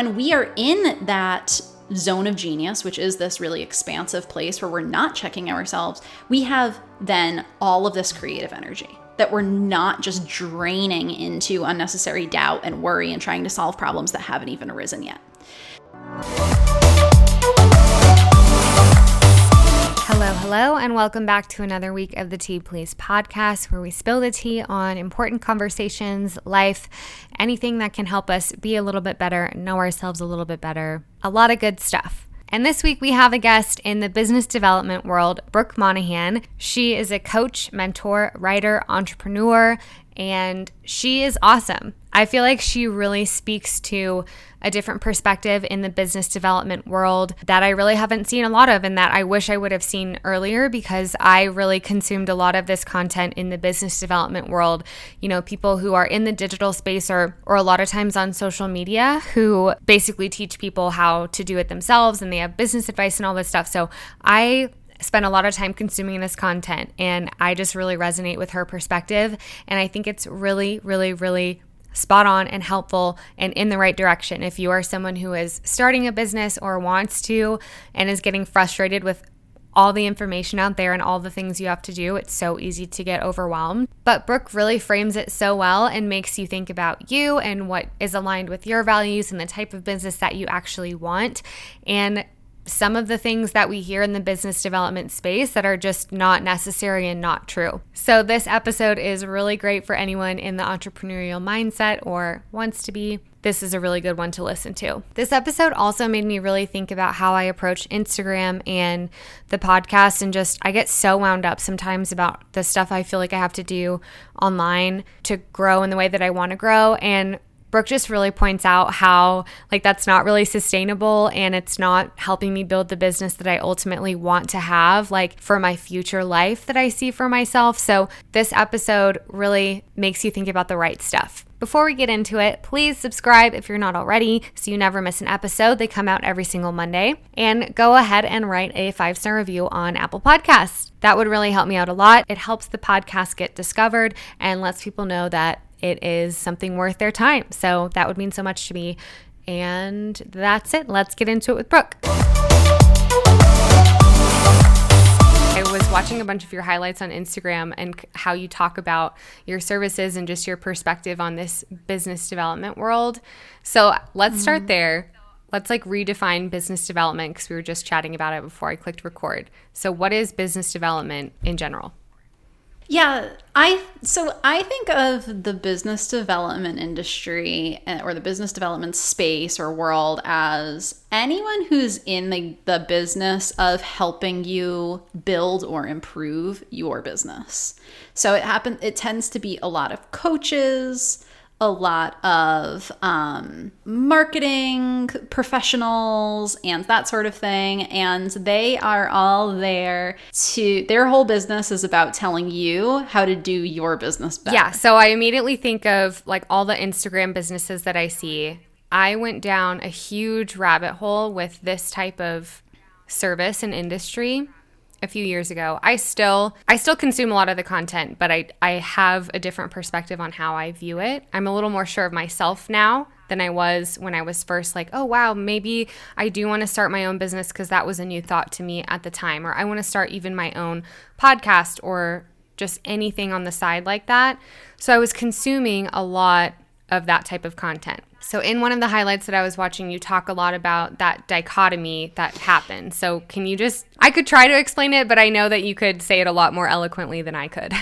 when we are in that zone of genius, which is this really expansive place where we're not checking ourselves, we have then all of this creative energy that we're not just draining into unnecessary doubt and worry and trying to solve problems that haven't even arisen yet. Hello, and welcome back to another week of the Tea Please podcast, where we spill the tea on important conversations, life, anything that can help us be a little bit better, know ourselves a little bit better, a lot of good stuff. And this week we have a guest in the business development world, Brooke Monahan. She is a coach, mentor, writer, entrepreneur, and she is awesome. I feel like she really speaks to a different perspective in the business development world that I really haven't seen a lot of, and that I wish I would have seen earlier, because I really consumed a lot of this content in the business development world. You know, people who are in the digital space or a lot of times on social media who basically teach people how to do it themselves, and they have business advice and all this stuff. So I spent a lot of time consuming this content, and I just really resonate with her perspective, and I think it's really, really, really spot on and helpful and in the right direction. If you are someone who is starting a business or wants to and is getting frustrated with all the information out there and all the things you have to do, it's so easy to get overwhelmed. But Brooke really frames it so well and makes you think about you and what is aligned with your values and the type of business that you actually want. And some of the things that we hear in the business development space that are just not necessary and not true. So this episode is really great for anyone in the entrepreneurial mindset or wants to be. This is a really good one to listen to. This episode also made me really think about how I approach Instagram and the podcast, and just I get so wound up sometimes about the stuff I feel like I have to do online to grow in the way that I want to grow. And Brooke just really points out how that's not really sustainable, and it's not helping me build the business that I ultimately want to have, for my future life that I see for myself. So this episode really makes you think about the right stuff. Before we get into it, please subscribe if you're not already so you never miss an episode. They come out every single Monday. And go ahead and write a 5-star review on Apple Podcasts. That would really help me out a lot. It helps the podcast get discovered and lets people know that it is something worth their time. So that would mean so much to me. And that's it. Let's get into it with Brooke. I was watching a bunch of your highlights on Instagram and how you talk about your services and just your perspective on this business development world. So let's start there. Let's redefine business development, because we were just chatting about it before I clicked record. So what is business development in general? Yeah, I think of the business development industry or the business development space or world as anyone who's in the business of helping you build or improve your business. So it tends to be a lot of coaches, a lot of marketing professionals and that sort of thing. And they are all there their whole business is about telling you how to do your business better. Yeah, so I immediately think of all the Instagram businesses that I see. I went down a huge rabbit hole with this type of service and industry a few years ago. I still consume a lot of the content, but I have a different perspective on how I view it. I'm a little more sure of myself now than I was when I was first oh, wow, maybe I do want to start my own business, because that was a new thought to me at the time. Or I want to start even my own podcast or just anything on the side like that. So I was consuming a lot of that type of content. So in one of the highlights that I was watching, you talk a lot about that dichotomy that happened. So can you I could try to explain it, but I know that you could say it a lot more eloquently than I could.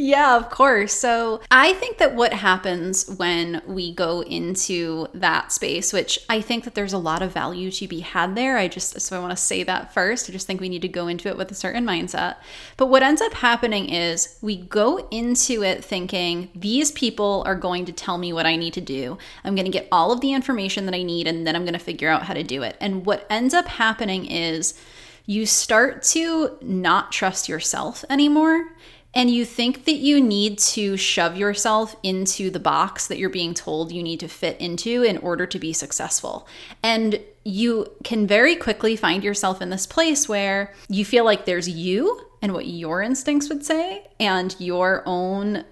Yeah, of course. So I think that what happens when we go into that space, which I think that there's a lot of value to be had there. So I want to say that first. I just think we need to go into it with a certain mindset. But what ends up happening is we go into it thinking, these people are going to tell me what I need to do. I'm going to get all of the information that I need, and then I'm going to figure out how to do it. And what ends up happening is you start to not trust yourself anymore. And you think that you need to shove yourself into the box that you're being told you need to fit into in order to be successful. And you can very quickly find yourself in this place where you feel like there's you and what your instincts would say and your own,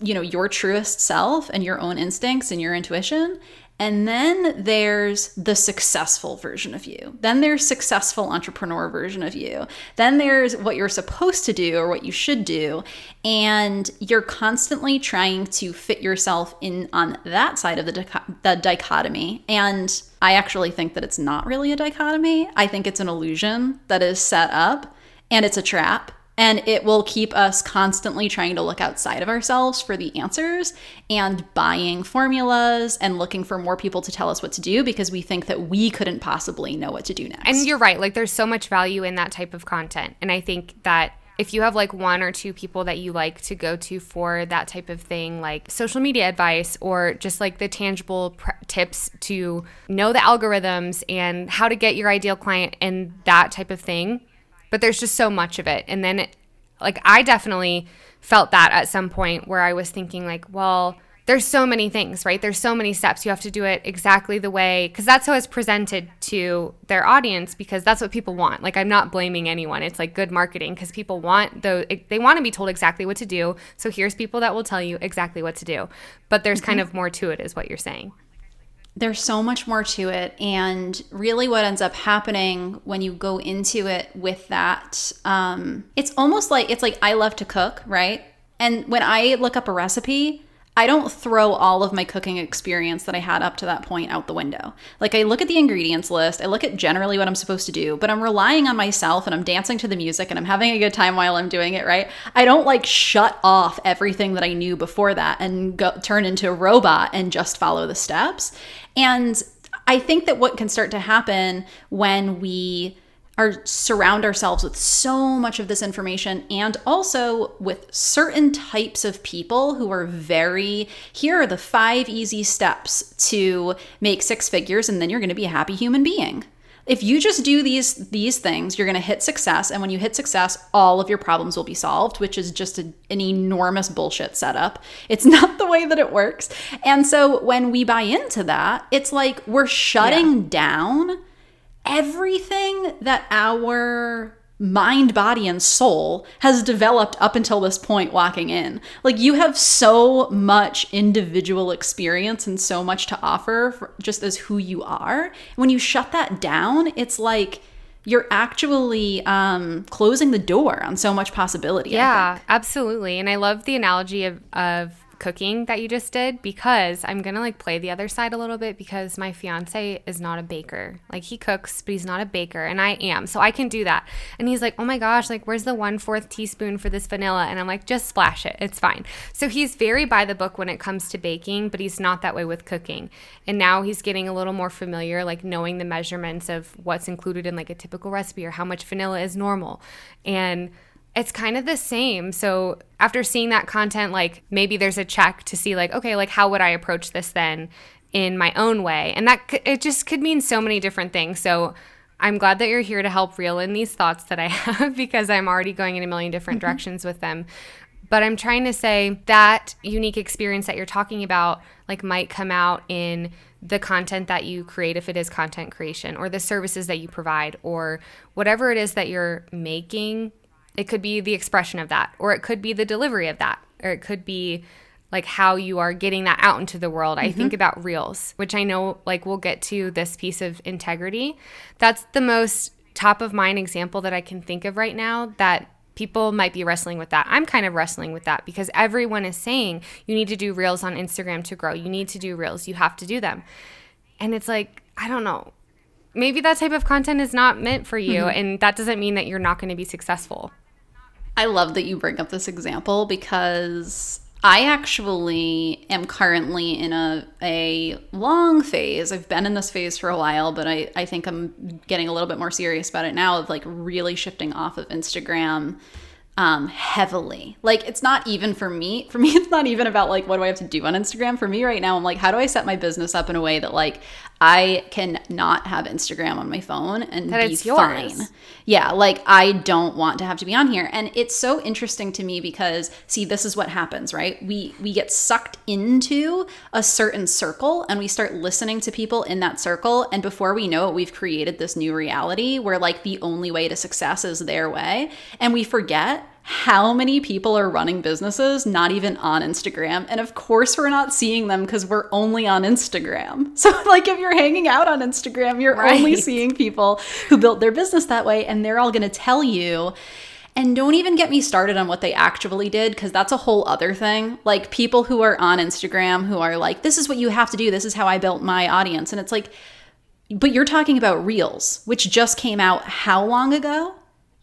your truest self and your own instincts and your intuition. And then there's the successful version of you. Then there's successful entrepreneur version of you. Then there's what you're supposed to do or what you should do. And you're constantly trying to fit yourself in on that side of the dichotomy. And I actually think that it's not really a dichotomy. I think it's an illusion that is set up, and it's a trap. And it will keep us constantly trying to look outside of ourselves for the answers and buying formulas and looking for more people to tell us what to do because we think that we couldn't possibly know what to do next. And you're right. Like, there's so much value in that type of content. And I think that if you have like one or two people that you like to go to for that type of thing, like social media advice or just like the tangible tips to know the algorithms and how to get your ideal client and that type of thing. But there's just so much of it. And then, like, I definitely felt that at some point where I was thinking, like, well, there's so many things, right? There's so many steps. You have to do it exactly the way, because that's how it's presented to their audience, because that's what people want. Like, I'm not blaming anyone. It's like good marketing, because people want they want to be told exactly what to do. So here's people that will tell you exactly what to do. But there's kind of more to it, is what you're saying. There's so much more to it. And really what ends up happening when you go into it with that, it's almost like, it's like I love to cook, right? And when I look up a recipe, I don't throw all of my cooking experience that I had up to that point out the window. Like, I look at the ingredients list, I look at generally what I'm supposed to do, but I'm relying on myself and I'm dancing to the music and I'm having a good time while I'm doing it, right? I don't like shut off everything that I knew before that and turn into a robot and just follow the steps. And I think that what can start to happen when we surround ourselves with so much of this information, and also with certain types of people who are very, here are the 5 easy steps to make 6 figures and then you're going to be a happy human being. If you just do these things, you're going to hit success, and when you hit success, all of your problems will be solved, which is just an enormous bullshit setup. It's not the way that it works. And so when we buy into that, it's like we're shutting down everything that our mind, body, and soul has developed up until this point walking in. Like, you have so much individual experience and so much to offer for just as who you are. When you shut that down, it's like you're actually closing the door on so much possibility. Yeah, absolutely. And I love the analogy of cooking that you just did, because I'm gonna like play the other side a little bit, because my fiance is not a baker. Like, he cooks, but he's not a baker, and I am, so I can do that. And he's like, oh my gosh, like, where's the 1/4 teaspoon for this vanilla? And I'm like, just splash it, it's fine. So he's very by the book when it comes to baking, but he's not that way with cooking. And now he's getting a little more familiar, like knowing the measurements of what's included in like a typical recipe or how much vanilla is normal. And it's kind of the same. So after seeing that content, like, maybe there's a check to see, like, okay, like, how would I approach this then in my own way? And that it just could mean so many different things. So I'm glad that you're here to help reel in these thoughts that I have, because I'm already going in a million different directions with them. But I'm trying to say that unique experience that you're talking about, like, might come out in the content that you create, if it is content creation, or the services that you provide, or whatever it is that you're making. It could be the expression of that, or it could be the delivery of that, or it could be like how you are getting that out into the world. I think about reels, which I know, like, we'll get to this piece of integrity. That's the most top of mind example that I can think of right now, that people might be wrestling with that. I'm kind of wrestling with that, because everyone is saying you need to do reels on Instagram to grow. You need to do reels. You have to do them. And it's like, I don't know. Maybe that type of content is not meant for you. And that doesn't mean that you're not going to be successful. I love that you bring up this example, because I actually am currently in a long phase. I've been in this phase for a while, but I think I'm getting a little bit more serious about it now, of like really shifting off of Instagram heavily. Like, it's not even for me, it's not even about like, what do I have to do on Instagram? For me right now, I'm like, how do I set my business up in a way that like I can not have Instagram on my phone and that be fine. Yeah, like, I don't want to have to be on here. And it's so interesting to me, because see, this is what happens, right? We get sucked into a certain circle, and we start listening to people in that circle, and before we know it, we've created this new reality where like the only way to success is their way, and we forget how many people are running businesses not even on Instagram? And of course we're not seeing them because we're only on Instagram. So like if you're hanging out on Instagram, you're right. only seeing people who built their business that way, and they're all going to tell you. And don't even get me started on what they actually did, because that's a whole other thing. Like people who are on Instagram who are like, this is what you have to do. This is how I built my audience. And it's like, but you're talking about Reels, which just came out how long ago?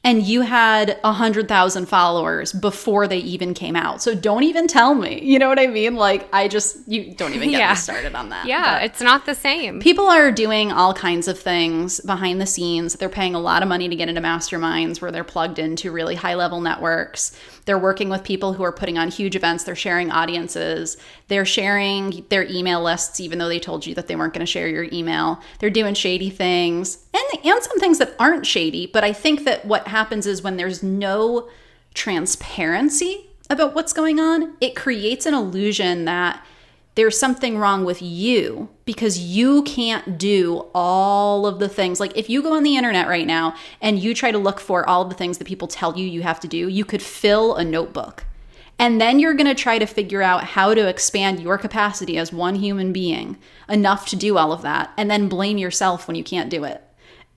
And you had 100,000 followers before they even came out. So don't even tell me. You know what I mean? Like, you don't even get me started on that. Yeah, but it's not the same. People are doing all kinds of things behind the scenes. They're paying a lot of money to get into masterminds where they're plugged into really high-level networks. They're working with people who are putting on huge events. They're sharing audiences. They're sharing their email lists, even though they told you that they weren't going to share your email. They're doing shady things and some things that aren't shady. But I think that what happens is when there's no transparency about what's going on, it creates an illusion that there's something wrong with you because you can't do all of the things. Like if you go on the internet right now and you try to look for all the things that people tell you you have to do, you could fill a notebook. And then you're going to try to figure out how to expand your capacity as one human being enough to do all of that, and then blame yourself when you can't do it.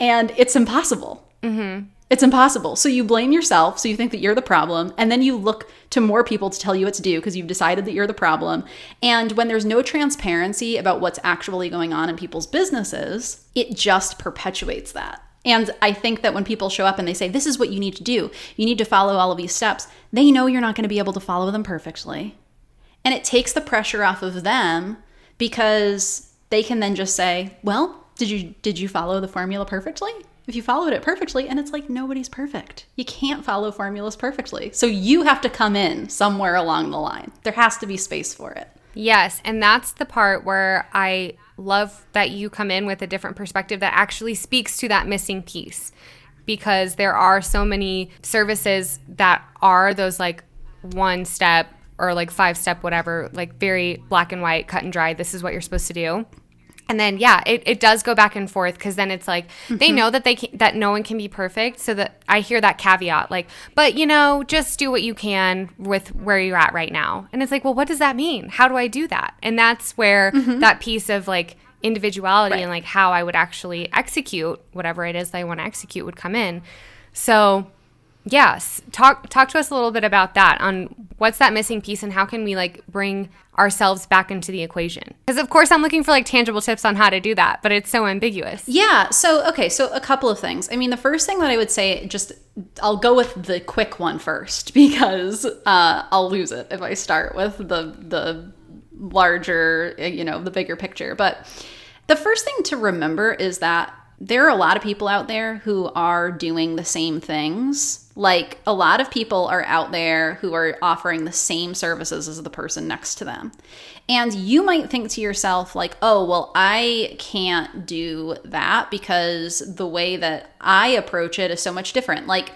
And it's impossible. Mm-hmm. It's impossible. So you blame yourself, so you think that you're the problem, and then you look to more people to tell you what to do because you've decided that you're the problem. And when there's no transparency about what's actually going on in people's businesses, it just perpetuates that. And I think that when people show up and they say, this is what you need to do, you need to follow all of these steps, they know you're not going to be able to follow them perfectly. And it takes the pressure off of them because they can then just say, well, did you follow the formula perfectly? If you followed it perfectly, and it's like, nobody's perfect. You can't follow formulas perfectly. So you have to come in somewhere along the line. There has to be space for it. Yes, and that's the part where I love that you come in with a different perspective that actually speaks to that missing piece, because there are so many services that are those like one step or like five step, whatever, like very black and white, cut and dry. This is what you're supposed to do. And then, yeah, it does go back and forth, because then it's like they know that that no one can be perfect. So that I hear that caveat, like, but, you know, just do what you can with where you're at right now. And it's like, well, what does that mean? How do I do that? And that's where that piece of like individuality and like how I would actually execute whatever it is that I want to execute would come in. So, yes, talk to us a little bit about that, on what's that missing piece and how can we like bring ourselves back into the equation? Because of course I'm looking for like tangible tips on how to do that, but it's so ambiguous. Yeah. So, okay. So a couple of things. I mean, the first thing that I would say, I'll go with the quick one first, because I'll lose it if I start with the larger, you know, the bigger picture. But the first thing to remember is that there are a lot of people out there who are doing the same things. Like a lot of people are out there who are offering the same services as the person next to them. And you might think to yourself like, oh, well, I can't do that because the way that I approach it is so much different. Like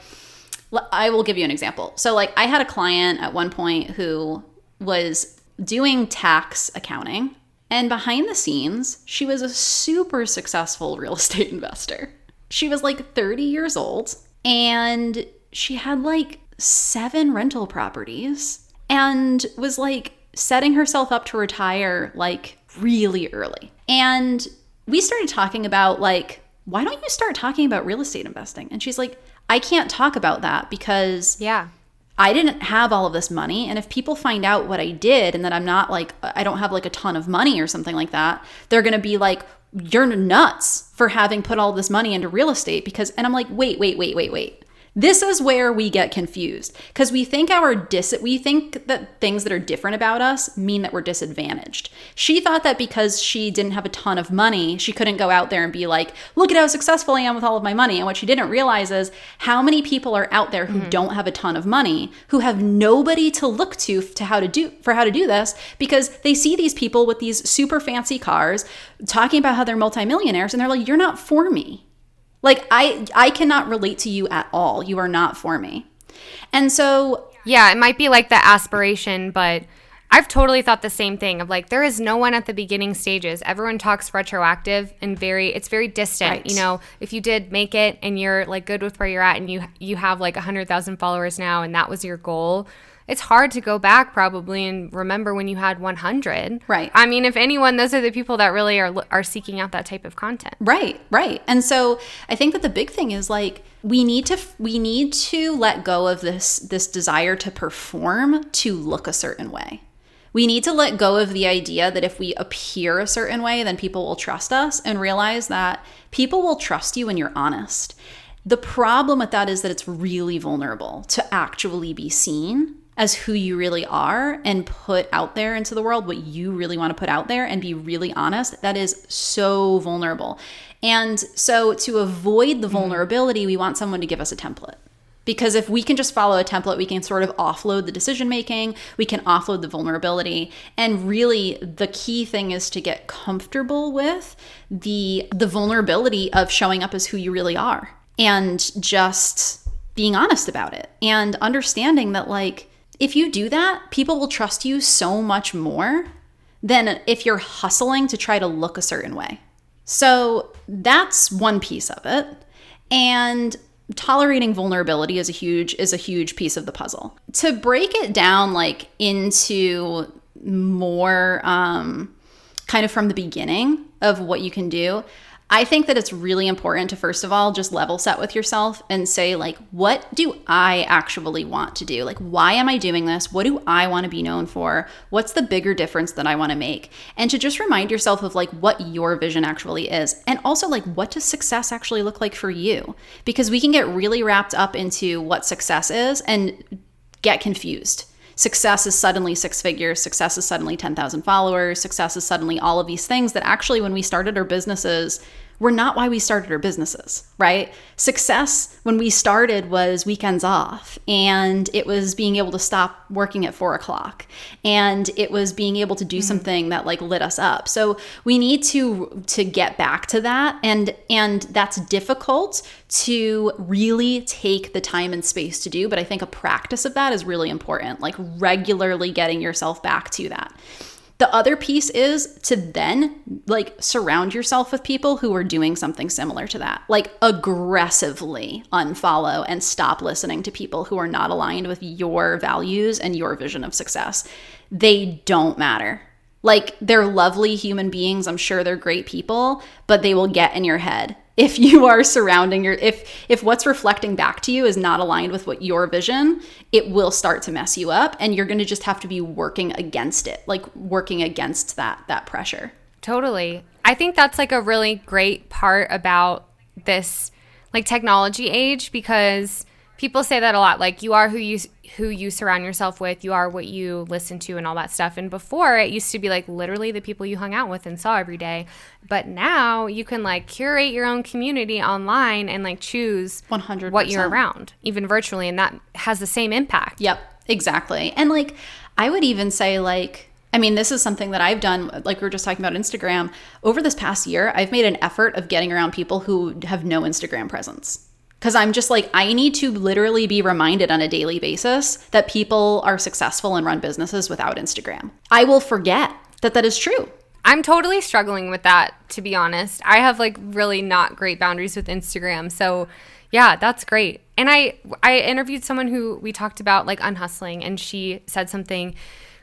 I will give you an example. So like I had a client at one point who was doing tax accounting. And behind the scenes, she was a super successful real estate investor. She was like 30 years old and she had like 7 rental properties and was like setting herself up to retire like really early. And we started talking about like, why don't you start talking about real estate investing? And she's like, I can't talk about that because I didn't have all of this money, and if people find out what I did and that I'm not like, I don't have like a ton of money or something like that, they're going to be like, you're nuts for having put all this money into real estate because, and I'm like, wait. This is where we get confused, because we think we think that things that are different about us mean that we're disadvantaged. She thought that because she didn't have a ton of money, she couldn't go out there and be like, look at how successful I am with all of my money. And what she didn't realize is how many people are out there who don't have a ton of money, who have nobody to look to how to do this, because they see these people with these super fancy cars talking about how they're multimillionaires and they're like, you're not for me. Like, I cannot relate to you at all. You are not for me. And so... yeah, it might be like the aspiration, but I've totally thought the same thing of like, there is no one at the beginning stages. Everyone talks retroactive and it's very distant. Right. You know, if you did make it and you're like good with where you're at and you have like 100,000 followers now and that was your goal, it's hard to go back probably and remember when you had 100. Right. I mean, if anyone, those are the people that really are seeking out that type of content. Right, right. And so I think that the big thing is like we need to let go of this desire to perform, to look a certain way. We need to let go of the idea that if we appear a certain way, then people will trust us, and realize that people will trust you when you're honest. The problem with that is that it's really vulnerable to actually be seen as who you really are and put out there into the world what you really want to put out there and be really honest. That is so vulnerable. And so to avoid the vulnerability, we want someone to give us a template. Because if we can just follow a template, we can sort of offload the decision-making, we can offload the vulnerability. And really the key thing is to get comfortable with the vulnerability of showing up as who you really are and just being honest about it. And understanding that like, if you do that, people will trust you so much more than if you're hustling to try to look a certain way. So that's one piece of it. And tolerating vulnerability is a huge piece of the puzzle. To break it down like into more kind of from the beginning of what you can do, I think that it's really important to, first of all, just level set with yourself and say like, what do I actually want to do? Like, why am I doing this? What do I want to be known for? What's the bigger difference that I want to make? And to just remind yourself of like what your vision actually is. And also like, what does success actually look like for you? Because we can get really wrapped up into what success is and get confused. Success is suddenly 6 figures. Success is suddenly 10,000 followers. Success is suddenly all of these things that actually when we started our businesses, were not why we started our businesses, right? Success when we started was weekends off, and it was being able to stop working at 4 o'clock, and it was being able to do something that like lit us up. So we need to get back to that, and that's difficult to really take the time and space to do, but I think a practice of that is really important, like regularly getting yourself back to that. The other piece is to then like surround yourself with people who are doing something similar to that. Like aggressively unfollow and stop listening to people who are not aligned with your values and your vision of success. They don't matter. Like they're lovely human beings. I'm sure they're great people, but they will get in your head. If you are surrounding if what's reflecting back to you is not aligned with what your vision, it will start to mess you up, and you're going to just have to be working against it, like working against that pressure. Totally. I think that's like a really great part about this like technology age, because people say that a lot, like you are who you surround yourself with, you are what you listen to and all that stuff. And before it used to be like literally the people you hung out with and saw every day. But now you can like curate your own community online and like choose 100% what you're around, even virtually. And that has the same impact. Yep, exactly. And like, I would even say like, I mean, this is something that I've done, like we were just talking about Instagram. Over this past year, I've made an effort of getting around people who have no Instagram presence. Because I'm just like, I need to literally be reminded on a daily basis that people are successful and run businesses without Instagram. I will forget that is true. I'm totally struggling with that, to be honest. I have like really not great boundaries with Instagram. So yeah, that's great. And I interviewed someone who we talked about like unhustling, and she said something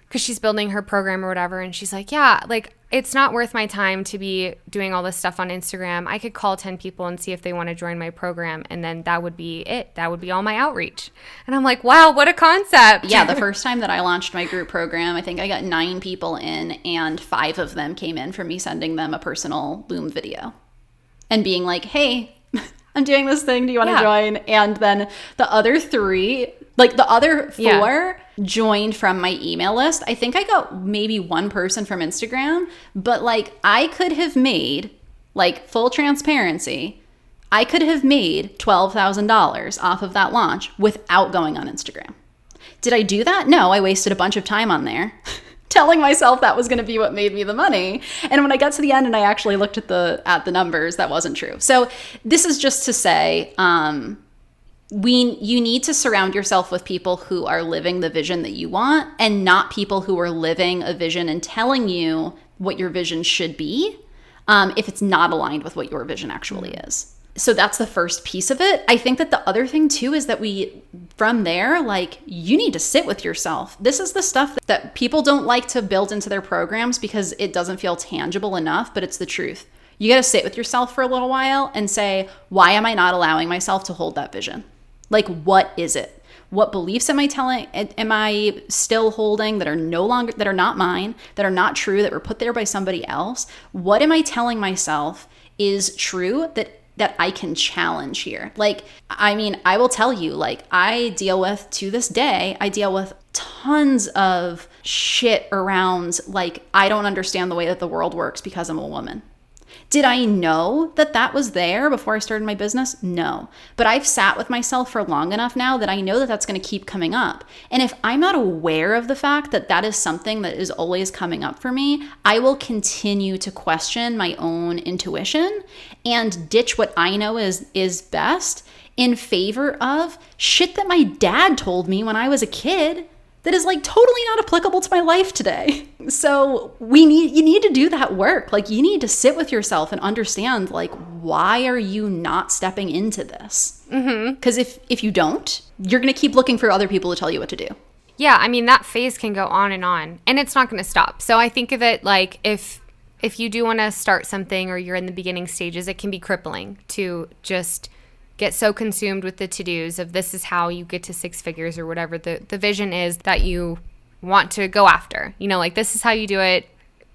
because she's building her program or whatever. And she's like, yeah, like it's not worth my time to be doing all this stuff on Instagram. I could call 10 people and see if they want to join my program, and then that would be it. That would be all my outreach. And I'm like, wow, what a concept. Yeah, the first time that I launched my group program, I think I got 9 people in, and 5 of them came in from me sending them a personal Loom video and being like, hey, I'm doing this thing. Do you want to join? And then the other 3... like the other 4 joined from my email list. I think I got maybe 1 person from Instagram, but like I could have made, like full transparency, I could have made $12,000 off of that launch without going on Instagram. Did I do that? No, I wasted a bunch of time on there telling myself that was going to be what made me the money. And when I got to the end and I actually looked at the numbers, that wasn't true. So this is just to say, you need to surround yourself with people who are living the vision that you want, and not people who are living a vision and telling you what your vision should be, if it's not aligned with what your vision actually is. So that's the first piece of it. I think that the other thing too is that from there, like, you need to sit with yourself. This is the stuff that people don't like to build into their programs because it doesn't feel tangible enough, but it's the truth. You got to sit with yourself for a little while and say, why am I not allowing myself to hold that vision? Like, what is it? What beliefs am I still holding that are not mine, that are not true, that were put there by somebody else? What am I telling myself is true that I can challenge here? Like, I mean, I will tell you, like, to this day, I deal with tons of shit around, like, I don't understand the way that the world works because I'm a woman. Did I know that that was there before I started my business? No. But I've sat with myself for long enough now that I know that that's going to keep coming up. And if I'm not aware of the fact that that is something that is always coming up for me, I will continue to question my own intuition and ditch what I know is best in favor of shit that my dad told me when I was a kid that is, like, totally not applicable to my life today. So you need to do that work. Like, you need to sit with yourself and understand, like, why are you not stepping into this? Mm-hmm. Because if you don't, you're going to keep looking for other people to tell you what to do. Yeah, I mean, that phase can go on, and it's not going to stop. So I think of it like, if you do want to start something or you're in the beginning stages, it can be crippling to just get so consumed with the to-dos of this is how you get to six figures or whatever the vision is that you want to go after. You know, like, this is how you do it.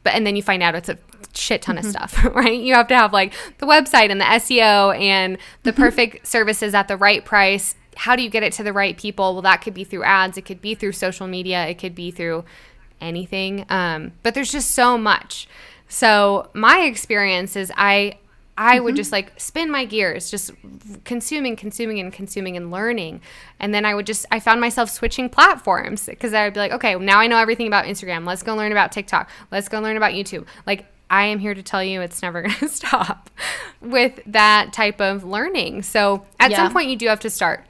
And then you find out it's a shit ton of stuff, right? You have to have, like, the website and the SEO and the perfect services at the right price. How do you get it to the right people? Well, that could be through ads. It could be through social media. It could be through anything. But there's just so much. So my experience is I would just, like, spin my gears, just consuming and learning. And then I found myself switching platforms because I would be like, okay, now I know everything about Instagram. Let's go learn about TikTok. Let's go learn about YouTube. Like, I am here to tell you it's never going to stop with that type of learning. So at some point you do have to start.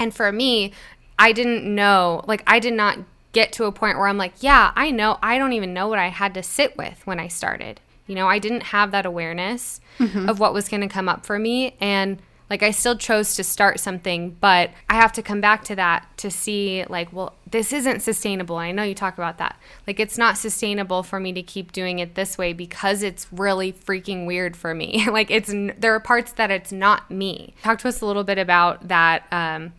And for me, I didn't know, like, I did not get to a point where I'm like, yeah, I know. I don't even know what I had to sit with when I started. You know, I didn't have that awareness of what was going to come up for me. And, like, I still chose to start something, but I have to come back to that to see, like, well, this isn't sustainable. I know you talk about that. Like, it's not sustainable for me to keep doing it this way because it's really freaking weird for me. Like, there are parts that it's not me. Talk to us a little bit about that,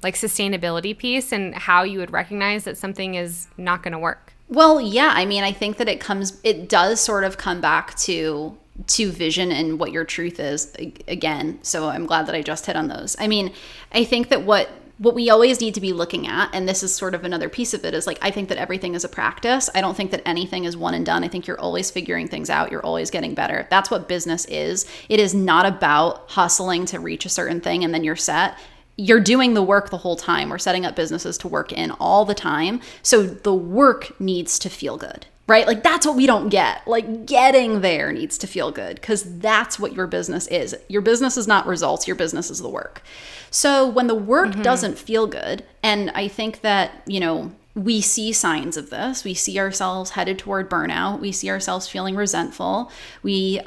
like, sustainability piece and how you would recognize that something is not going to work. Well, yeah, I mean, I think that it does sort of come back to vision and what your truth is again. So I'm glad that I just hit on those. I mean, I think that what we always need to be looking at, and this is sort of another piece of it, is, like, I think that everything is a practice. I don't think that anything is one and done. I think you're always figuring things out. You're always getting better. That's what business is. It is not about hustling to reach a certain thing and then you're set. You're doing the work the whole time. We're setting up businesses to work in all the time. So the work needs to feel good, right? Like, that's what we don't get. Like, getting there needs to feel good because that's what your business is. Your business is not results. Your business is the work. So when the work doesn't feel good, and I think that, you know, we see signs of this. We see ourselves headed toward burnout. We see ourselves feeling resentful. We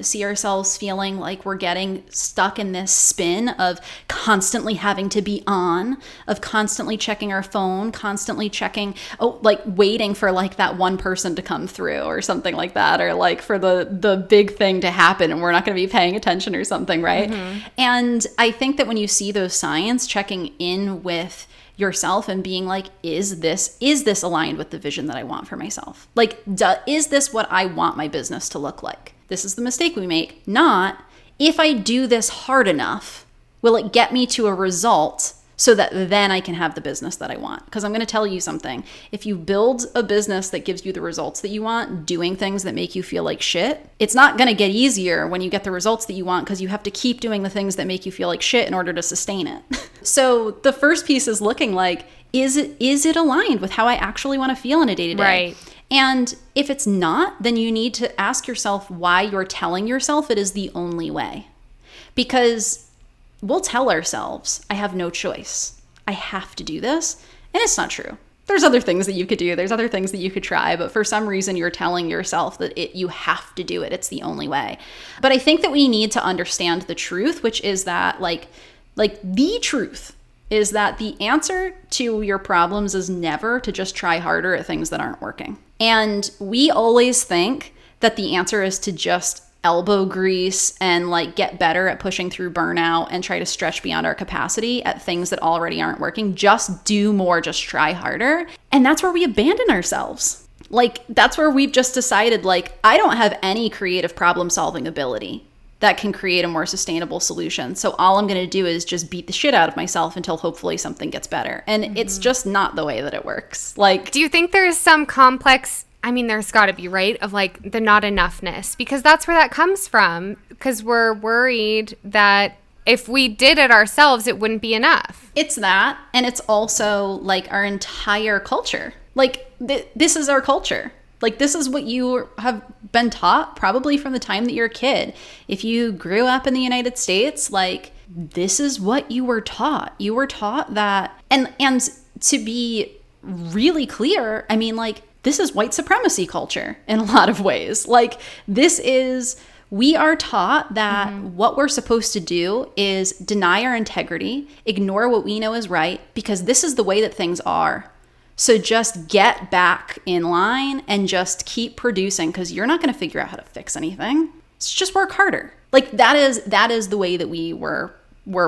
see ourselves feeling like we're getting stuck in this spin of constantly having to be on, of constantly checking our phone, constantly checking, like, waiting for, like, that one person to come through or something like that, or, like, for the big thing to happen and we're not going to be paying attention or something, right? And I think that when you see those signs, checking in with yourself and being like, is this aligned with the vision that I want for myself? Like, is this what I want my business to look like? This is the mistake we make. Not, if I do this hard enough, will it get me to a result so that then I can have the business that I want? Because I'm going to tell you something. If you build a business that gives you the results that you want, doing things that make you feel like shit, it's not going to get easier when you get the results that you want because you have to keep doing the things that make you feel like shit in order to sustain it. So the first piece is looking like, is it aligned with how I actually want to feel in a day-to-day? Right. And if it's not, then you need to ask yourself why you're telling yourself it is the only way. Because we'll tell ourselves, I have no choice. I have to do this. And it's not true. There's other things that you could do. There's other things that you could try. But for some reason, you're telling yourself that you have to do it. It's the only way. But I think that we need to understand the truth, which is that like the truth is that the answer to your problems is never to just try harder at things that aren't working. And we always think that the answer is to just elbow grease and like get better at pushing through burnout and try to stretch beyond our capacity at things that already aren't working. Just do more, just try harder. And that's where we abandon ourselves. Like that's where we've just decided like, I don't have any creative problem solving ability that can create a more sustainable solution. So all I'm gonna do is just beat the shit out of myself until hopefully something gets better. And it's just not the way that it works. Like, do you think there's some complex, I mean, there's got to be, right, of like the not enoughness, because that's where that comes from, because we're worried that if we did it ourselves, it wouldn't be enough. It's that. And it's also like our entire culture. Like this is our culture. Like this is what you have been taught probably from the time that you're a kid. If you grew up in the United States, like this is what you were taught. You were taught that. And to be really clear, I mean, like, this is white supremacy culture in a lot of ways. Like this is, we are taught that what we're supposed to do is deny our integrity, ignore what we know is right, because this is the way that things are. So just get back in line and just keep producing, because you're not going to figure out how to fix anything. It's just work harder. Like that is the way that we were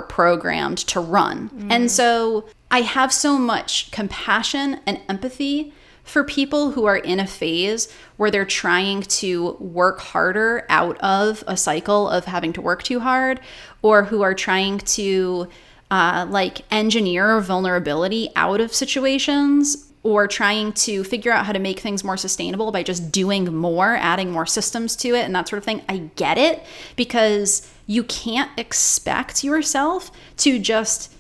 programmed to run. And so I have so much compassion and empathy for people who are in a phase where they're trying to work harder out of a cycle of having to work too hard, or who are trying to like engineer vulnerability out of situations, or trying to figure out how to make things more sustainable by just doing more, adding more systems to it and that sort of thing. I get it, because you can't expect yourself to just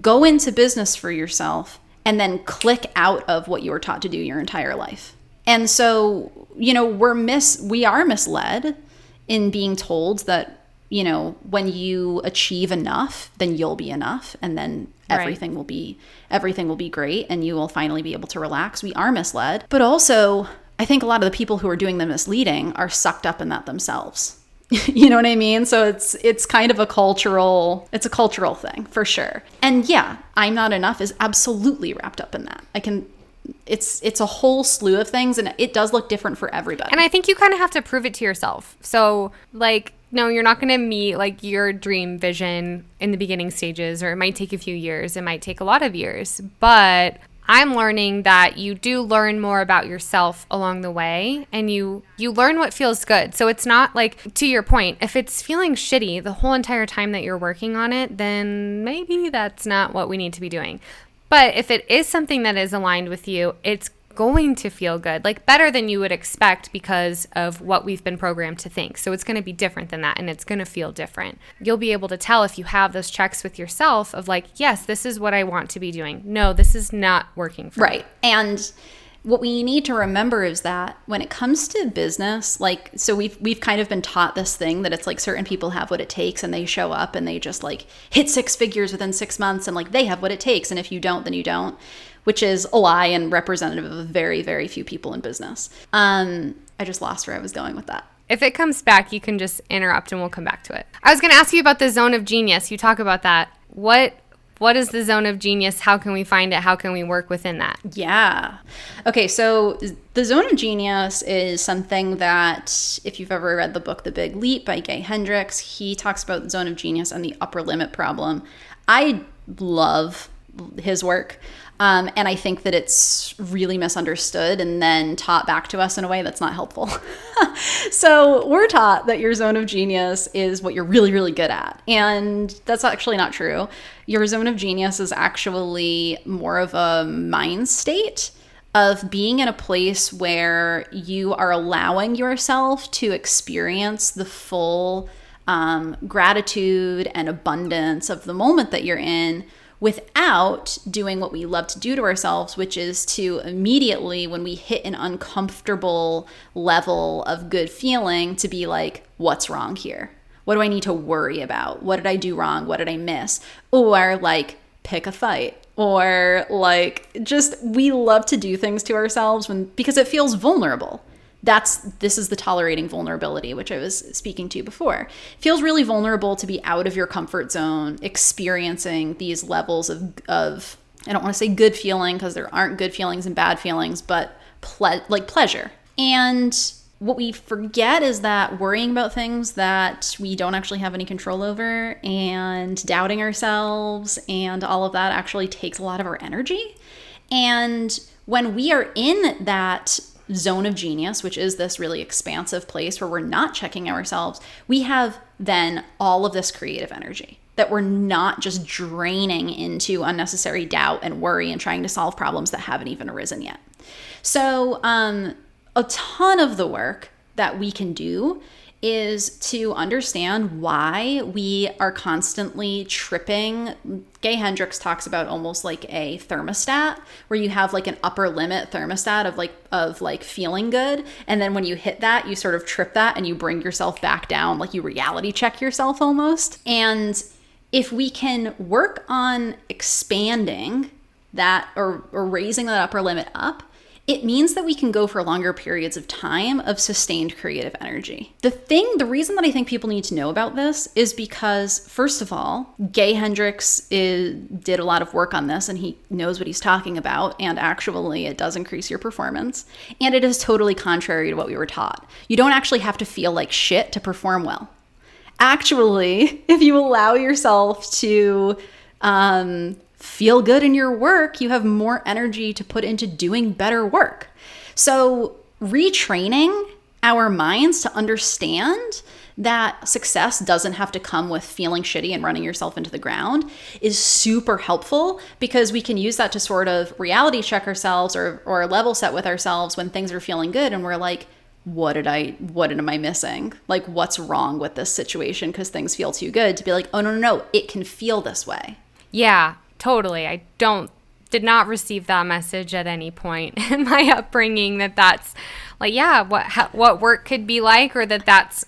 go into business for yourself and then click out of what you were taught to do your entire life. And so, you know, we are misled in being told that, you know, when you achieve enough, then you'll be enough, and then everything will be great, and you will finally be able to relax. We are misled. But also, I think a lot of the people who are doing the misleading are sucked up in that themselves. You know what I mean? So it's kind of a cultural thing for sure. And yeah, I'm not enough is absolutely wrapped up in that. It's a whole slew of things, and it does look different for everybody. And I think you kind of have to prove it to yourself. So like, no, you're not going to meet like your dream vision in the beginning stages, or it might take a few years. It might take a lot of years, but I'm learning that you do learn more about yourself along the way, and you learn what feels good. So it's not like, to your point, if it's feeling shitty the whole entire time that you're working on it, then maybe that's not what we need to be doing. But if it is something that is aligned with you, it's going to feel good, like better than you would expect because of what we've been programmed to think. So it's going to be different than that, and it's going to feel different. You'll be able to tell if you have those checks with yourself of like, yes, this is what I want to be doing. No, this is not working for me. Right. And what we need to remember is that when it comes to business, like, so we've kind of been taught this thing that it's like certain people have what it takes, and they show up and they just like hit 6 figures within 6 months, and like they have what it takes, and if you don't, then you don't. Which is a lie and representative of very, very few people in business. I just lost where I was going with that. If it comes back, you can just interrupt and we'll come back to it. I was going to ask you about the zone of genius. You talk about that. What is the zone of genius? How can we find it? How can we work within that? Yeah. Okay, so the zone of genius is something that, if you've ever read the book The Big Leap by Gay Hendricks, he talks about the zone of genius and the upper limit problem. I love his work. And I think that it's really misunderstood and then taught back to us in a way that's not helpful. So we're taught that your zone of genius is what you're really, really good at. And that's actually not true. Your zone of genius is actually more of a mind state of being in a place where you are allowing yourself to experience the full gratitude and abundance of the moment that you're in, without doing what we love to do to ourselves, which is to immediately, when we hit an uncomfortable level of good feeling, to be like, what's wrong here? What do I need to worry about? What did I do wrong? What did I miss? Or like pick a fight, or like just, we love to do things to ourselves because it feels vulnerable. This is the tolerating vulnerability, which I was speaking to before. It feels really vulnerable to be out of your comfort zone, experiencing these levels of I don't want to say good feeling, because there aren't good feelings and bad feelings, but pleasure. And what we forget is that worrying about things that we don't actually have any control over and doubting ourselves and all of that actually takes a lot of our energy. And when we are in that zone of genius, which is this really expansive place where we're not checking ourselves, we have then all of this creative energy that we're not just draining into unnecessary doubt and worry and trying to solve problems that haven't even arisen yet. So a ton of the work that we can do is to understand why we are constantly tripping. Gay Hendricks talks about almost like a thermostat, where you have like an upper limit thermostat of like feeling good, and then when you hit that, you sort of trip that and you bring yourself back down, like you reality check yourself almost. And if we can work on expanding that or raising that upper limit up, it means that we can go for longer periods of time of sustained creative energy. The reason that I think people need to know about this is because, first of all, Gay Hendricks did a lot of work on this and he knows what he's talking about, and actually it does increase your performance. And it is totally contrary to what we were taught. You don't actually have to feel like shit to perform well. Actually, if you allow yourself to feel good in your work, you have more energy to put into doing better work. So retraining our minds to understand that success doesn't have to come with feeling shitty and running yourself into the ground is super helpful, because we can use that to sort of reality check ourselves or level set with ourselves when things are feeling good and we're like, what am I missing? Like, what's wrong with this situation? Because things feel too good to be like, oh, no, it can feel this way. Yeah. Totally. I did not receive that message at any point in my upbringing that's like, yeah, what work could be like, or that's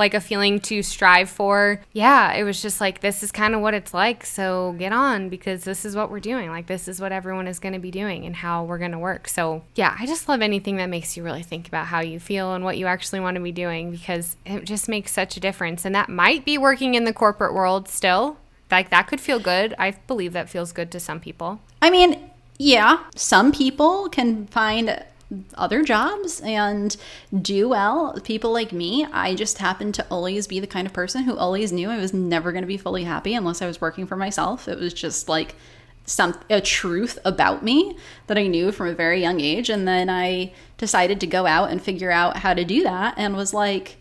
like a feeling to strive for. Yeah, it was just like, this is kind of what it's like, so get on, because this is what we're doing. Like, this is what everyone is going to be doing and how we're going to work. So yeah, I just love anything that makes you really think about how you feel and what you actually want to be doing, because it just makes such a difference. And that might be working in the corporate world still. Like, that could feel good. I believe that feels good to some people. I mean, yeah, some people can find other jobs and do well. People like me, I just happened to always be the kind of person who always knew I was never going to be fully happy unless I was working for myself. It was just like a truth about me that I knew from a very young age. And then I decided to go out and figure out how to do that, and was like,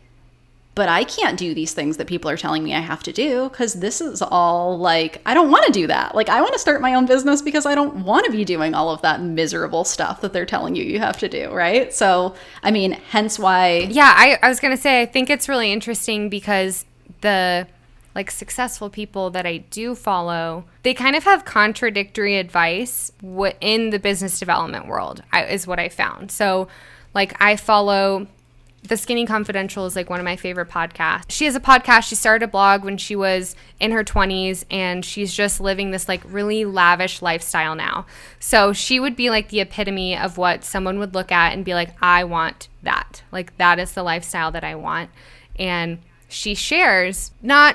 but I can't do these things that people are telling me I have to do, because this is all like, I don't want to do that. Like, I want to start my own business because I don't want to be doing all of that miserable stuff that they're telling you have to do, right? So, I mean, hence why. Yeah, I was going to say, I think it's really interesting because the like successful people that I do follow, they kind of have contradictory advice in the business development world, is what I found. So like, I follow... The Skinny Confidential is like one of my favorite podcasts. She has a podcast. She started a blog when she was in her 20s, and she's just living this like really lavish lifestyle now. So she would be like the epitome of what someone would look at and be like, I want that. Like, that is the lifestyle that I want. And she shares,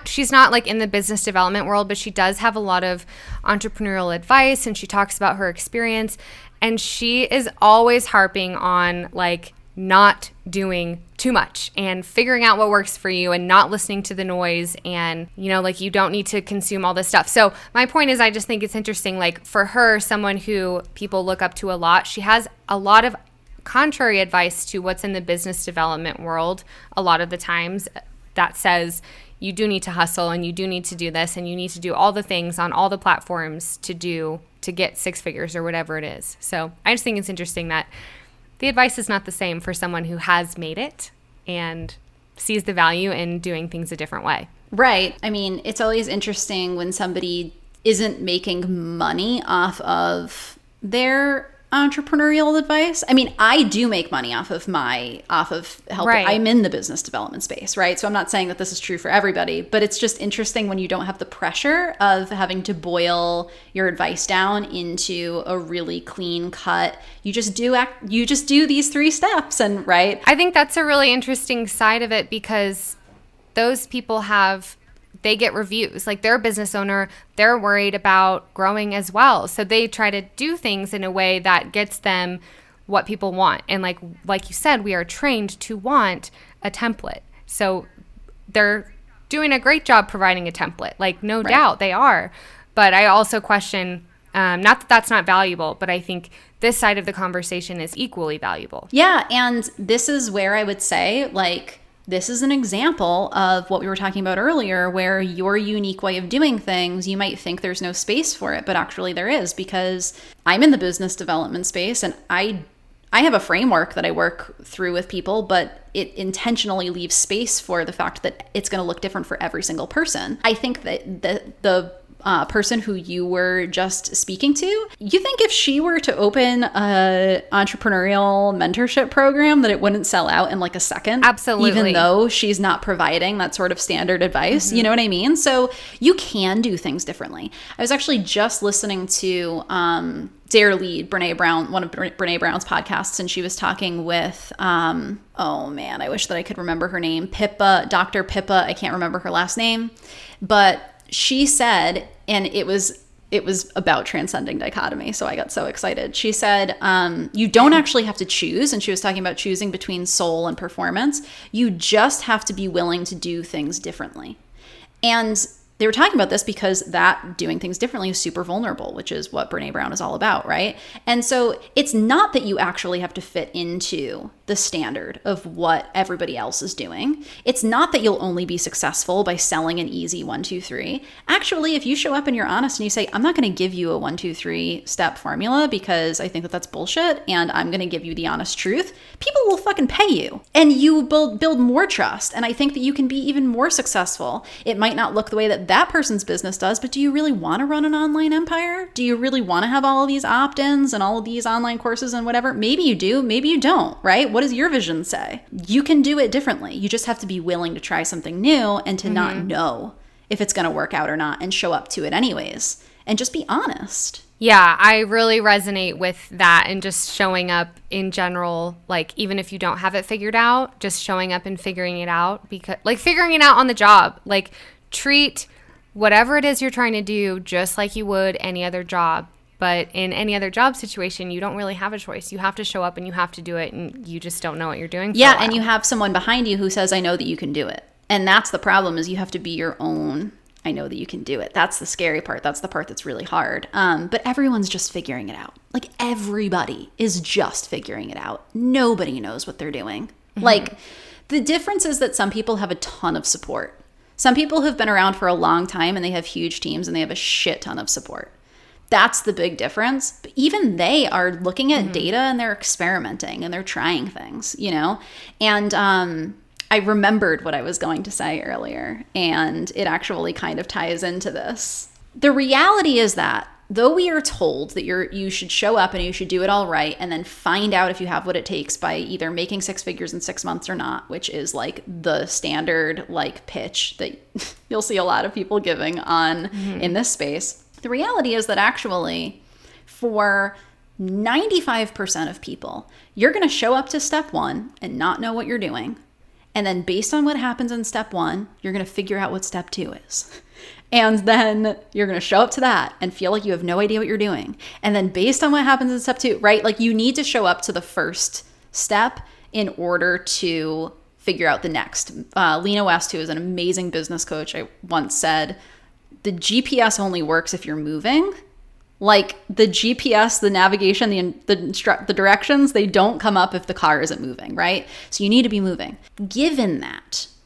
she's not like in the business development world, but she does have a lot of entrepreneurial advice, and she talks about her experience, and she is always harping on like not doing too much and figuring out what works for you and not listening to the noise, and you know, like, you don't need to consume all this stuff. So my point is, I just think it's interesting, like, for her, someone who people look up to a lot, she has a lot of contrary advice to what's in the business development world a lot of the times, that says you do need to hustle and you do need to do this and you need to do all the things on all the platforms to get six figures or whatever it is. So I just think it's interesting that the advice is not the same for someone who has made it and sees the value in doing things a different way. Right. I mean, it's always interesting when somebody isn't making money off of their entrepreneurial advice. I mean, I do make money off of helping. Right. I'm in the business development space, right? So I'm not saying that this is true for everybody, but it's just interesting when you don't have the pressure of having to boil your advice down into a really clean cut. You just do these three steps, and right? I think that's a really interesting side of it, because those people they get reviews. Like, they're a business owner, they're worried about growing as well. So they try to do things in a way that gets them what people want. And like you said, we are trained to want a template. So they're doing a great job providing a template. Like, no doubt they are. But I also question, not that that's not valuable, but I think this side of the conversation is equally valuable. Yeah. And this is where I would say, like, this is an example of what we were talking about earlier, where your unique way of doing things, you might think there's no space for it, but actually there is, because I'm in the business development space, and I have a framework that I work through with people, but it intentionally leaves space for the fact that it's going to look different for every single person. I think that the person who you were just speaking to, you think if she were to open a entrepreneurial mentorship program that it wouldn't sell out in like a second? Absolutely. Even though she's not providing that sort of standard advice, mm-hmm. You know what I mean? So you can do things differently. I was actually just listening to Dare Lead, Brené Brown, one of Brené Brown's podcasts, and she was talking with, oh man, I wish that I could remember her name, Pippa, Dr. Pippa, I can't remember her last name, but she said, and it was about transcending dichotomy, so I got so excited. She said, you don't actually have to choose, and she was talking about choosing between soul and performance. You just have to be willing to do things differently. And they were talking about this because that doing things differently is super vulnerable, which is what Brené Brown is all about, right? And so it's not that you actually have to fit into the standard of what everybody else is doing. It's not that you'll only be successful by selling an easy 1, 2, 3. Actually, if you show up and you're honest and you say, I'm not going to give you a 1, 2, 3 step formula because I think that that's bullshit, and I'm going to give you the honest truth, people will fucking pay you, and you build more trust. And I think that you can be even more successful. It might not look the way that that person's business does, but do you really want to run an online empire? Do you really want to have all of these opt-ins and all of these online courses and whatever? Maybe you do, maybe you don't, right? What does your vision say? You can do it differently. You just have to be willing to try something new and to mm-hmm. not know if it's going to work out or not, and show up to it anyways, and just be honest. Yeah, I really resonate with that, and just showing up in general, like even if you don't have it figured out, just showing up and figuring it out, because like figuring it out on the job, like treat whatever it is you're trying to do just like you would any other job. But in any other job situation, you don't really have a choice. You have to show up and you have to do it, and you just don't know what you're doing for a while. And you have someone behind you who says, I know that you can do it. And that's the problem, is you have to be your own, I know that you can do it. That's the scary part. That's the part that's really hard. But everyone's just figuring it out. Like, everybody is just figuring it out. Nobody knows what they're doing. Mm-hmm. Like, the difference is that some people have a ton of support. Some people have been around for a long time and they have huge teams and they have a shit ton of support. That's the big difference. But even they are looking at mm-hmm. data, and they're experimenting, and they're trying things, you know? And I remembered what I was going to say earlier, and it actually kind of ties into this. The reality is that though we are told that you should show up and you should do it all right, and then find out if you have what it takes by either making 6 figures in 6 months or not, which is like the standard like pitch that you'll see a lot of people giving on mm-hmm. in this space. The reality is that actually for 95% of people, you're going to show up to step 1 and not know what you're doing. And then based on what happens in step 1, you're going to figure out what step 2 is. And then you're going to show up to that and feel like you have no idea what you're doing. And then based on what happens in step 2, right? Like, you need to show up to the first step in order to figure out the next. Lena West, who is an amazing business coach, I once said, the GPS only works if you're moving. Like, the GPS, the navigation, the directions, they don't come up if the car isn't moving, right? So you need to be moving. Given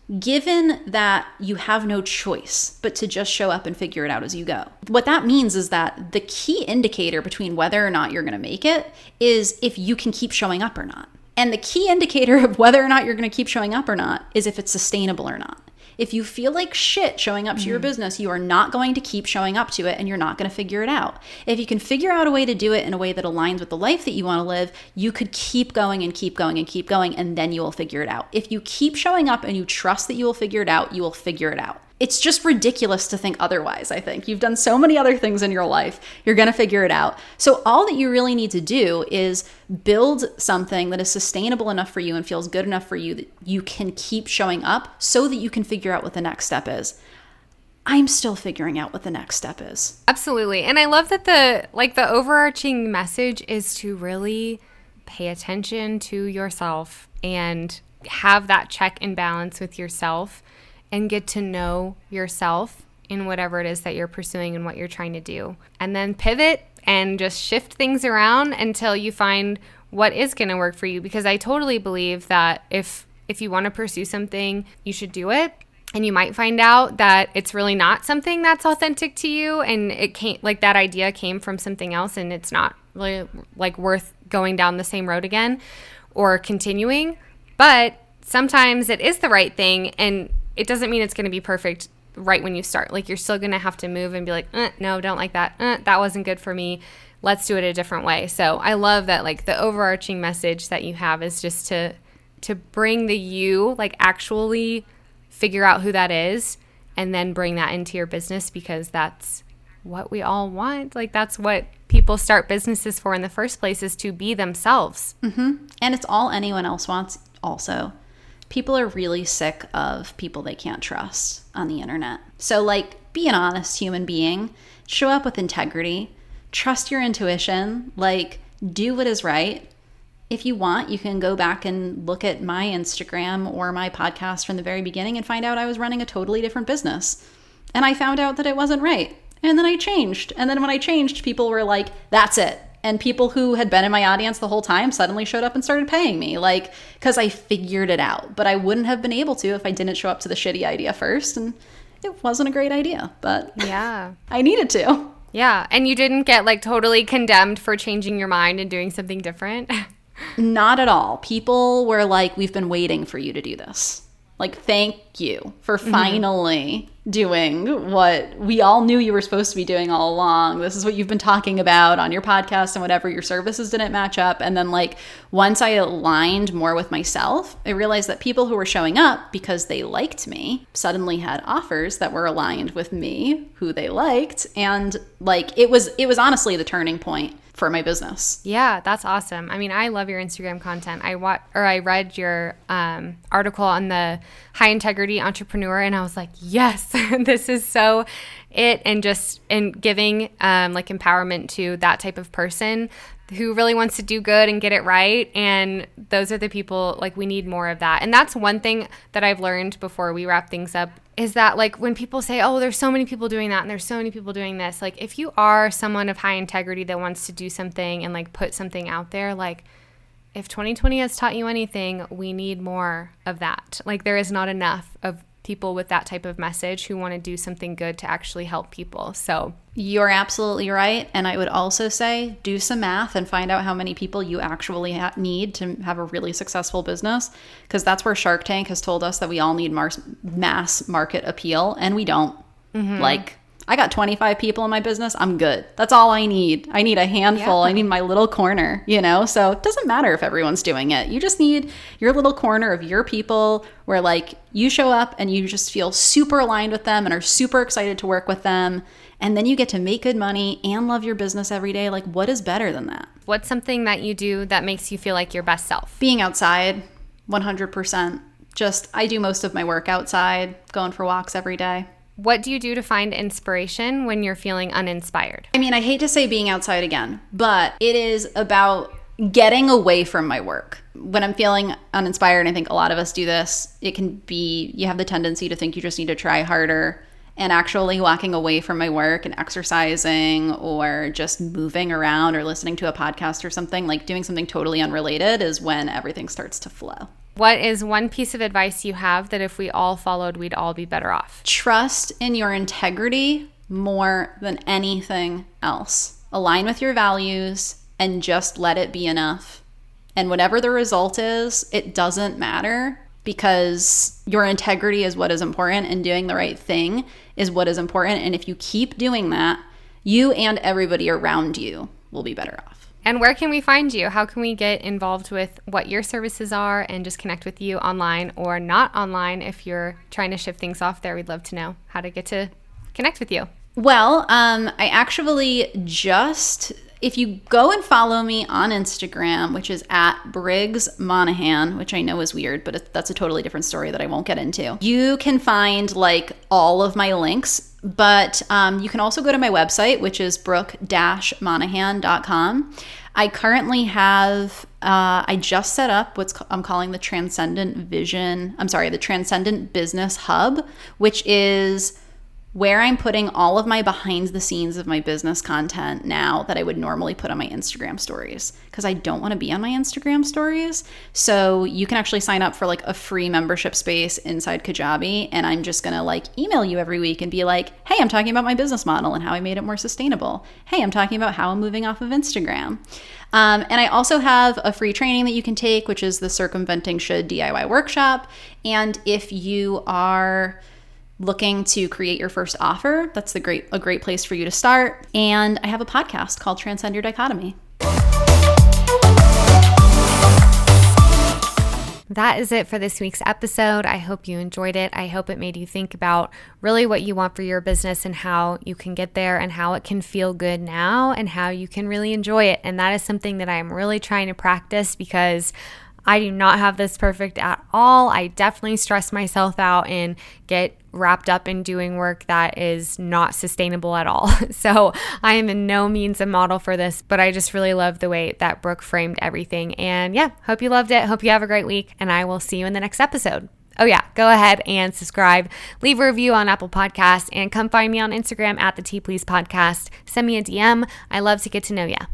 that you have no choice but to just show up and figure it out as you go. What that means is that the key indicator between whether or not you're going to make it is if you can keep showing up or not. And the key indicator of whether or not you're going to keep showing up or not is if it's sustainable or not. If you feel like shit showing up to your business, you are not going to keep showing up to it, and you're not going to figure it out. If you can figure out a way to do it in a way that aligns with the life that you want to live, you could keep going and keep going and keep going, and then you will figure it out. If you keep showing up and you trust that you will figure it out, you will figure it out. It's just ridiculous to think otherwise, I think. You've done so many other things in your life. You're going to figure it out. So all that you really need to do is build something that is sustainable enough for you and feels good enough for you that you can keep showing up so that you can figure out what the next step is. I'm still figuring out what the next step is. Absolutely. And I love that the overarching message is to really pay attention to yourself and have that check and balance with yourself, and get to know yourself in whatever it is that you're pursuing and what you're trying to do. And then pivot and just shift things around until you find what is going to work for you. Because I totally believe that if you want to pursue something, you should do it. And you might find out that it's really not something that's authentic to you, and it can't, like, that idea came from something else, and it's not really like worth going down the same road again or continuing. But sometimes it is the right thing, and it doesn't mean it's going to be perfect right when you start. Like, you're still going to have to move and be like, no, don't like that. That wasn't good for me. Let's do it a different way. So I love that, like, the overarching message that you have is just to bring the you, like, actually figure out who that is and then bring that into your business, because that's what we all want. Like, that's what people start businesses for in the first place, is to be themselves. Mm-hmm. And it's all anyone else wants also. People are really sick of people they can't trust on the internet. So, like, be an honest human being, show up with integrity, trust your intuition, like, do what is right. If you want, you can go back and look at my Instagram or my podcast from the very beginning and find out I was running a totally different business. And I found out that it wasn't right. And then I changed. And then when I changed, people were like, that's it. And people who had been in my audience the whole time suddenly showed up and started paying me, like, because I figured it out. But I wouldn't have been able to if I didn't show up to the shitty idea first. And it wasn't a great idea, but yeah, I needed to. Yeah. And you didn't get, like, totally condemned for changing your mind and doing something different? Not at all. People were like, we've been waiting for you to do this. Like, thank you for finally doing what we all knew you were supposed to be doing all along. This is what you've been talking about on your podcast and whatever. Your services didn't match up. And then, like, once I aligned more with myself, I realized that people who were showing up because they liked me suddenly had offers that were aligned with me, who they liked. And, like, it was honestly the turning point for my business. Yeah, that's awesome. I mean, I love your Instagram content. I read your article on the high integrity entrepreneur, and I was like, yes, this is so it. And just in giving like empowerment to that type of person who really wants to do good and get it right. And those are the people, like, we need more of that. And that's one thing that I've learned before we wrap things up, is that, like, when people say, oh, there's so many people doing that and there's so many people doing this, like, if you are someone of high integrity that wants to do something and, like, put something out there, like, if 2020 has taught you anything, we need more of that. Like, there is not enough of people with that type of message who want to do something good to actually help people. So you're absolutely right. And I would also say, do some math and find out how many people you actually need to have a really successful business, because that's where Shark Tank has told us that we all need mass market appeal, and we don't. Like, I got 25 people in my business. I'm good. That's all I need. I need a handful. Yeah. I need my little corner, you know? So it doesn't matter if everyone's doing it. You just need your little corner of your people where, like, you show up and you just feel super aligned with them and are super excited to work with them. And then you get to make good money and love your business every day. Like, what is better than that? What's something that you do that makes you feel like your best self? Being outside, 100%. Just, I do most of my work outside, going for walks every day. What do you do to find inspiration when you're feeling uninspired? I mean, I hate to say being outside again, but it is about getting away from my work. When I'm feeling uninspired, and I think a lot of us do this, it can be, you have the tendency to think you just need to try harder, and actually walking away from my work and exercising or just moving around or listening to a podcast or something, like doing something totally unrelated, is when everything starts to flow. What is one piece of advice you have that if we all followed, we'd all be better off? Trust in your integrity more than anything else. Align with your values and just let it be enough. And whatever the result is, it doesn't matter. because your integrity is what is important, and doing the right thing is what is important. And if you keep doing that, you and everybody around you will be better off. And where can we find you? How can we get involved with what your services are and just connect with you online or not online? If you're trying to shift things off there, we'd love to know how to get to connect with you. Well, I actually just... If you go and follow me on Instagram, which is at Briggs Monahan, which I know is weird, but that's a totally different story that I won't get into. You can find like all of my links, but you can also go to my website, which is brooke-monahan.com. I currently have, I just set up I'm calling the the Transcendent Business Hub, which is where I'm putting all of my behind the scenes of my business content now that I would normally put on my Instagram stories, because I don't want to be on my Instagram stories. So you can actually sign up for like a free membership space inside Kajabi, and I'm just going to like email you every week and be like, hey, I'm talking about my business model and how I made it more sustainable. Hey, I'm talking about how I'm moving off of Instagram. And I also have a free training that you can take, which is the Circumventing Should DIY Workshop. And if you are looking to create your first offer, that's a great place for you to start. And I have a podcast called Transcend Your Dichotomy. That is it for this week's episode. I hope you enjoyed it. I hope it made you think about really what you want for your business and how you can get there and how it can feel good now and how you can really enjoy it. And that is something that I'm really trying to practice, because I do not have this perfect at all. I definitely stress myself out and get wrapped up in doing work that is not sustainable at all. So I am in no means a model for this, but I just really love the way that Brooke framed everything. And yeah, hope you loved it. Hope you have a great week, and I will see you in the next episode. Oh yeah, go ahead and subscribe, leave a review on Apple Podcasts, and come find me on Instagram at the Tea Please Podcast. Send me a DM. I love to get to know ya.